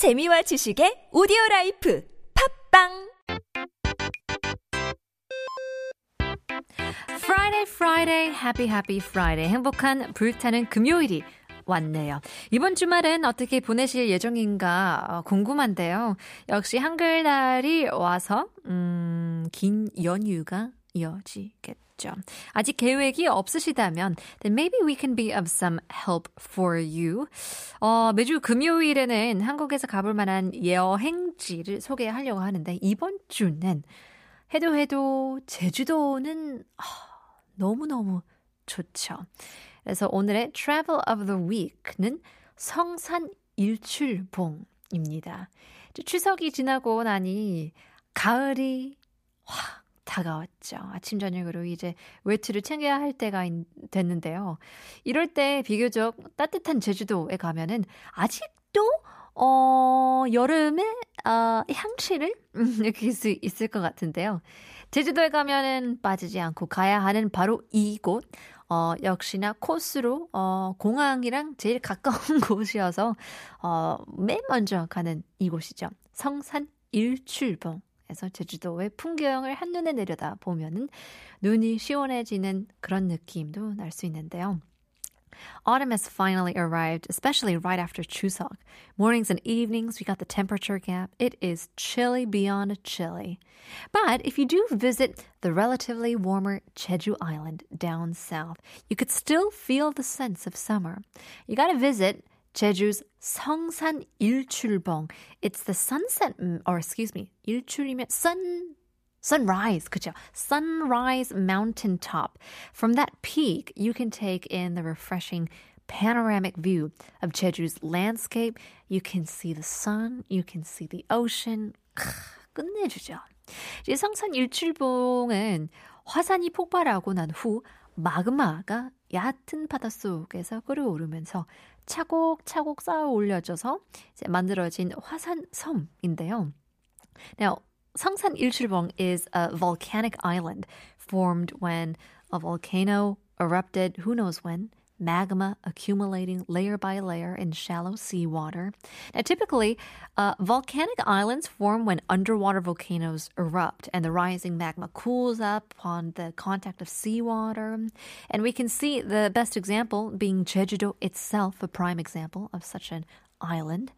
재미와 지식의 오디오라이프 팝빵 Friday, Friday, Happy, Happy Friday. 행복한 불타는 금요일이 왔네요. 이번 주말은 어떻게 보내실 예정인가 궁금한데요. 역시 한글날이 와서 긴 연휴가 이어지겠죠. 아직 계획이 없으시다면 then maybe we can be of some help for you. 매주 금요일에는 한국에서 가볼 만한 여행지를 소개하려고 하는데 이번 주는 해도 제주도는 너무너무 좋죠. 그래서 오늘의 Travel of the Week는 성산 일출봉입니다. 추석이 지나고 나니 가을이 확 다가왔죠. 아침 저녁으로 이제 외출을 챙겨야 할 때가 됐는데요. 이럴 때 비교적 따뜻한 제주도에 가면은 아직도 여름에 향취를 느낄 수 있을 것 같은데요. 제주도에 가면은 빠지지 않고 가야 하는 바로 이곳. 역시나 코스로 공항이랑 제일 가까운 곳이어서 맨 먼저 가는 이곳이죠. 성산 일출봉. 그래서 제주도의 풍경을 한눈에 내려다보면 눈이 시원해지는 그런 느낌도 날 수 있는데요. Autumn has finally arrived, especially right after Chuseok. Mornings and evenings, we got the temperature gap. It is chilly beyond chilly. But if you do visit the relatively warmer Jeju Island down south, you could still feel the sense of summer. You gotta visit Jeju's Seongsan Ilchulbong. It's the sunset, 일출이면 sunrise, 그렇죠? Sunrise mountain top. From that peak, you can take in the refreshing panoramic view of Jeju's landscape. You can see the sun, you can see the ocean. 끝내주죠. 이제 성산 일출봉은 화산이 폭발하고 난 후 마그마가 얕은 바닷속에서 끓어오르면서 차곡차곡 쌓아 올려져서 이제 만들어진 화산섬인데요. Now, 성산 일출봉 is a volcanic island formed when a volcano erupted, who knows when, magma accumulating layer by layer in shallow seawater. Now, typically, volcanic islands form when underwater volcanoes erupt and the rising magma cools up upon the contact of seawater. And we can see the best example being Jeju-do itself, a prime example of such an Island.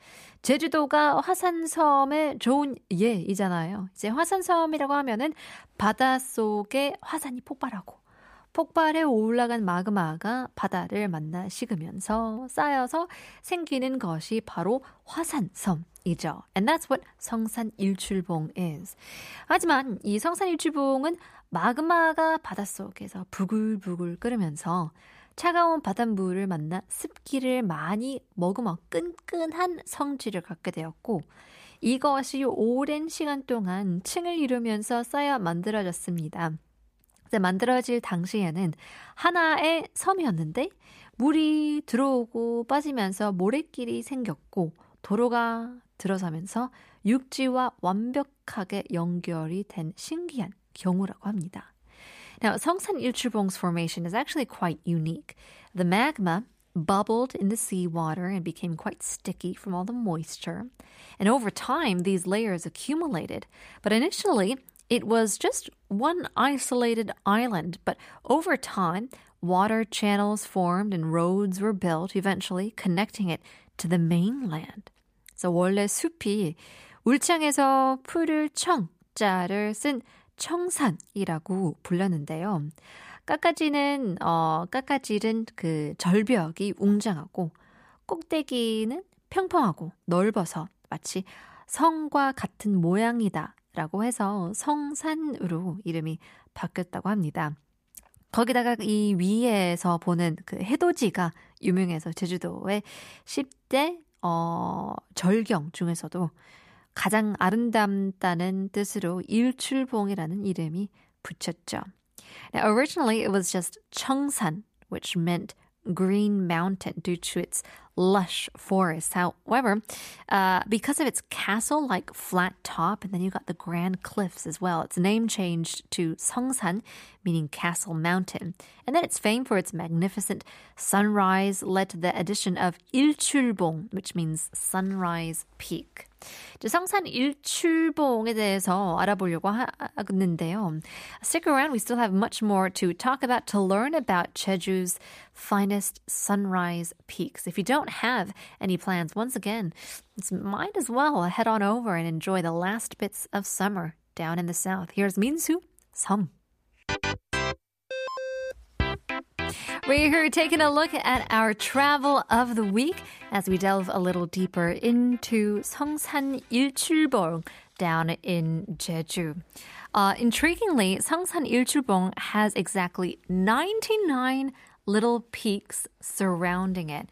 제주도가 화산섬의 좋은 예이잖아요. 이제 화산섬이라고 하면은 바닷속에 화산이 폭발하고 폭발해 올라간 마그마가 바다를 만나 식으면서 쌓여서 생기는 것이 바로 화산섬이죠. And that's what 성산 일출봉 is. 하지만 이 성산 일출봉은 마그마가 바닷속에서 부글부글 끓으면서 차가운 바닷물을 만나 습기를 많이 머금어 끈끈한 성질을 갖게 되었고 이것이 오랜 시간 동안 층을 이루면서 쌓여 만들어졌습니다. 만들어질 당시에는 하나의 섬이었는데 물이 들어오고 빠지면서 모래길이 생겼고 도로가 들어서면서 육지와 완벽하게 연결이 된 신기한 경우라고 합니다. Now, Seongsan Ilchulbong's formation is actually quite unique. The magma bubbled in the seawater and became quite sticky from all the moisture. And over time, these layers accumulated. But initially, it was just one isolated island. But over time, water channels formed and roads were built, eventually connecting it to the mainland. So 원래 숲이 울창에서 풀을 청자를 쓴 청산이라고 불렸는데요. 깎아지른 그 절벽이 웅장하고 꼭대기는 평평하고 넓어서 마치 성과 같은 모양이다라고 해서 성산으로 이름이 바뀌었다고 합니다. 거기다가 이 위에서 보는 그 해돋이가 유명해서 제주도의 10대 절경 중에서도 가장 아름답다는 뜻으로 일출봉이라는 이름이 붙였죠. Now, originally, it was just Cheongsan, which meant green mountain due to its lush forest. However, because of its castle-like flat top, and then you got the grand cliffs as well. Its name changed to Seongsan, meaning Castle Mountain. And then its fame for its magnificent sunrise led to the addition of Ilchulbong, which means sunrise peak. 성산 일출봉에 대해서 알아보려고 하는데요. Stick around, we still have much more to talk about, to learn about Jeju's finest sunrise peaks. If you don't have any plans, once again, might as well head on over and enjoy the last bits of summer down in the south. Here's Minsu, Seom. We're here taking a look at our travel of the week as we delve a little deeper into Seongsan Ilchulbong down in Jeju. Intriguingly, Seongsan Ilchulbong has exactly 99 little peaks surrounding it.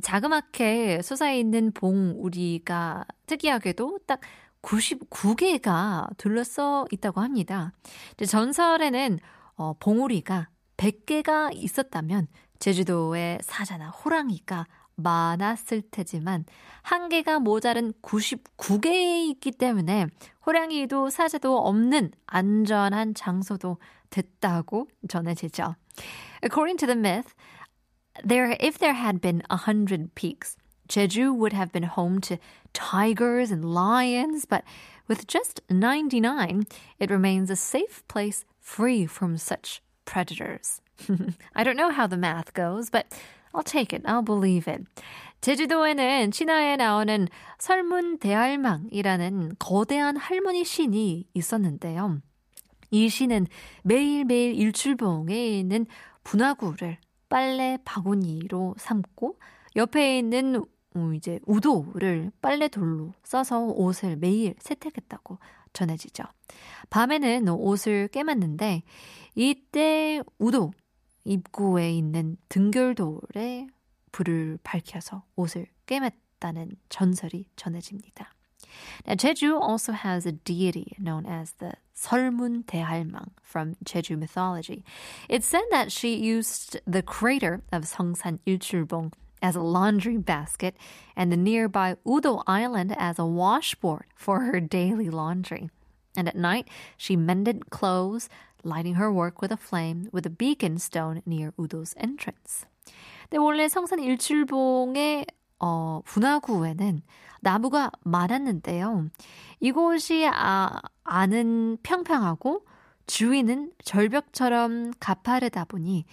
자그맣게 솟아 있는 봉 우리가 특이하게도 딱 99개가 둘러싸 있다고 합니다. 전설에는 봉우리가 100개가 있었다면 제주도의 사자나 호랑이가 많았을 테지만 한 개가 모자른 99개에 있기 때문에 호랑이도 사자도 없는 안전한 장소도 됐다고 전해지죠. According to the myth, if there had been 100 peaks, Jeju would have been home to tigers and lions, but with just 99, it remains a safe place free from such predators. I don't know how the math goes, but I'll take it. I'll believe it. 제주도에는 신화에 나오는 설문대할망이라는 거대한 할머니 신이 있었는데요. 이 신은 매일매일 일출봉에 있는 분화구를 빨래 바구니로 삼고 옆에 있는 이제 우도를 빨래돌로 써서 옷을 매일 세탁했다고 전해지죠. 밤에는 옷을 꿰맸는데 이때 우도 입구에 있는 등결돌에 불을 밝혀서 옷을 꿰맸다는 전설이 전해집니다. Now, Jeju also has a deity known as the 설문대할망 from Jeju mythology. It's said that she used the crater of Seongsan Ilchulbong as a laundry basket and the nearby Udo Island as a washboard for her daily laundry. And at night, she mended clothes, lighting her work with a flame with a beacon stone near Udo's entrance. 근데 원래 성산 일출봉의 분화구에는 나무가 많았는데요. 이곳이 안은 평평하고 주위는 절벽처럼 가파르다 보니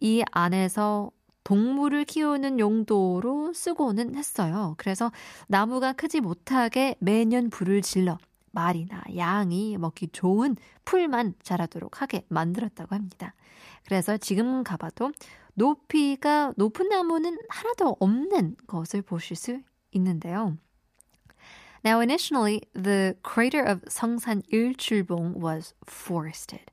이 안에서 동물을 키우는 용도로 쓰고는 했어요. 그래서 나무가 크지 못하게 매년 불을 질러 말이나 양이 먹기 좋은 풀만 자라도록 하게 만들었다고 합니다. 그래서 지금 가봐도 높이가 높은 나무는 하나도 없는 것을 보실 수 있는데요. Now, initially, the crater of Seongsan Ilchulbong was forested.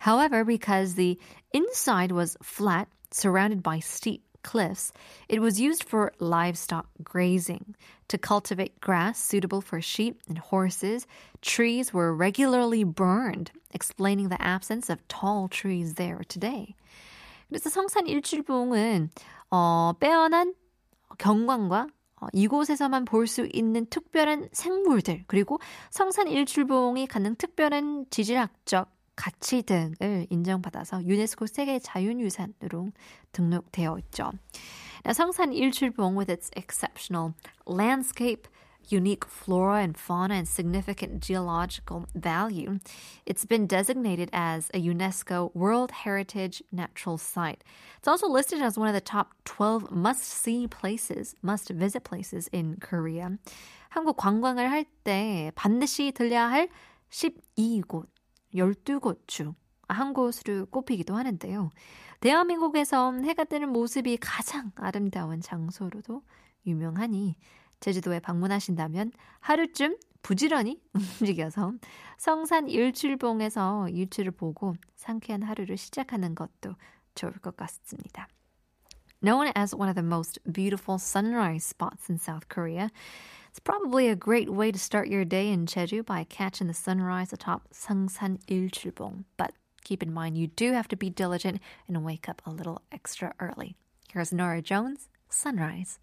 However, because the inside was flat, surrounded by steep cliffs, it was used for livestock grazing. To cultivate grass suitable for sheep and horses, trees were regularly burned, explaining the absence of tall trees there today. 그래서 성산 일출봉은 빼어난 경관과 이곳에서만 볼 수 있는 특별한 생물들, 그리고 성산 일출봉이 갖는 특별한 지질학적 가치 등을 인정받아서 유네스코 세계 자연유산으로 등록되어 있죠. Now, 성산 일출봉 with its exceptional landscape, unique flora and fauna, and significant geological value, it's been designated as a UNESCO World Heritage Natural Site. It's also listed as one of the top 12 must-see places, must-visit places in Korea. 한국 관광을 할 때 반드시 들려야 할 12곳. 12곳 중 한 곳으로 꼽히기도 하는데요. 대한민국에서 해가 뜨는 모습이 가장 아름다운 장소로도 유명하니 제주도에 방문하신다면 하루쯤 부지런히 움직여서 성산 일출봉에서 일출을 보고 상쾌한 하루를 시작하는 것도 좋을 것 같습니다. Known as one of the most beautiful sunrise spots in South Korea, it's probably a great way to start your day in Jeju by catching the sunrise atop Seongsan Ilchulbong. But keep in mind, you do have to be diligent and wake up a little extra early. Here's Nora Jones, Sunrise.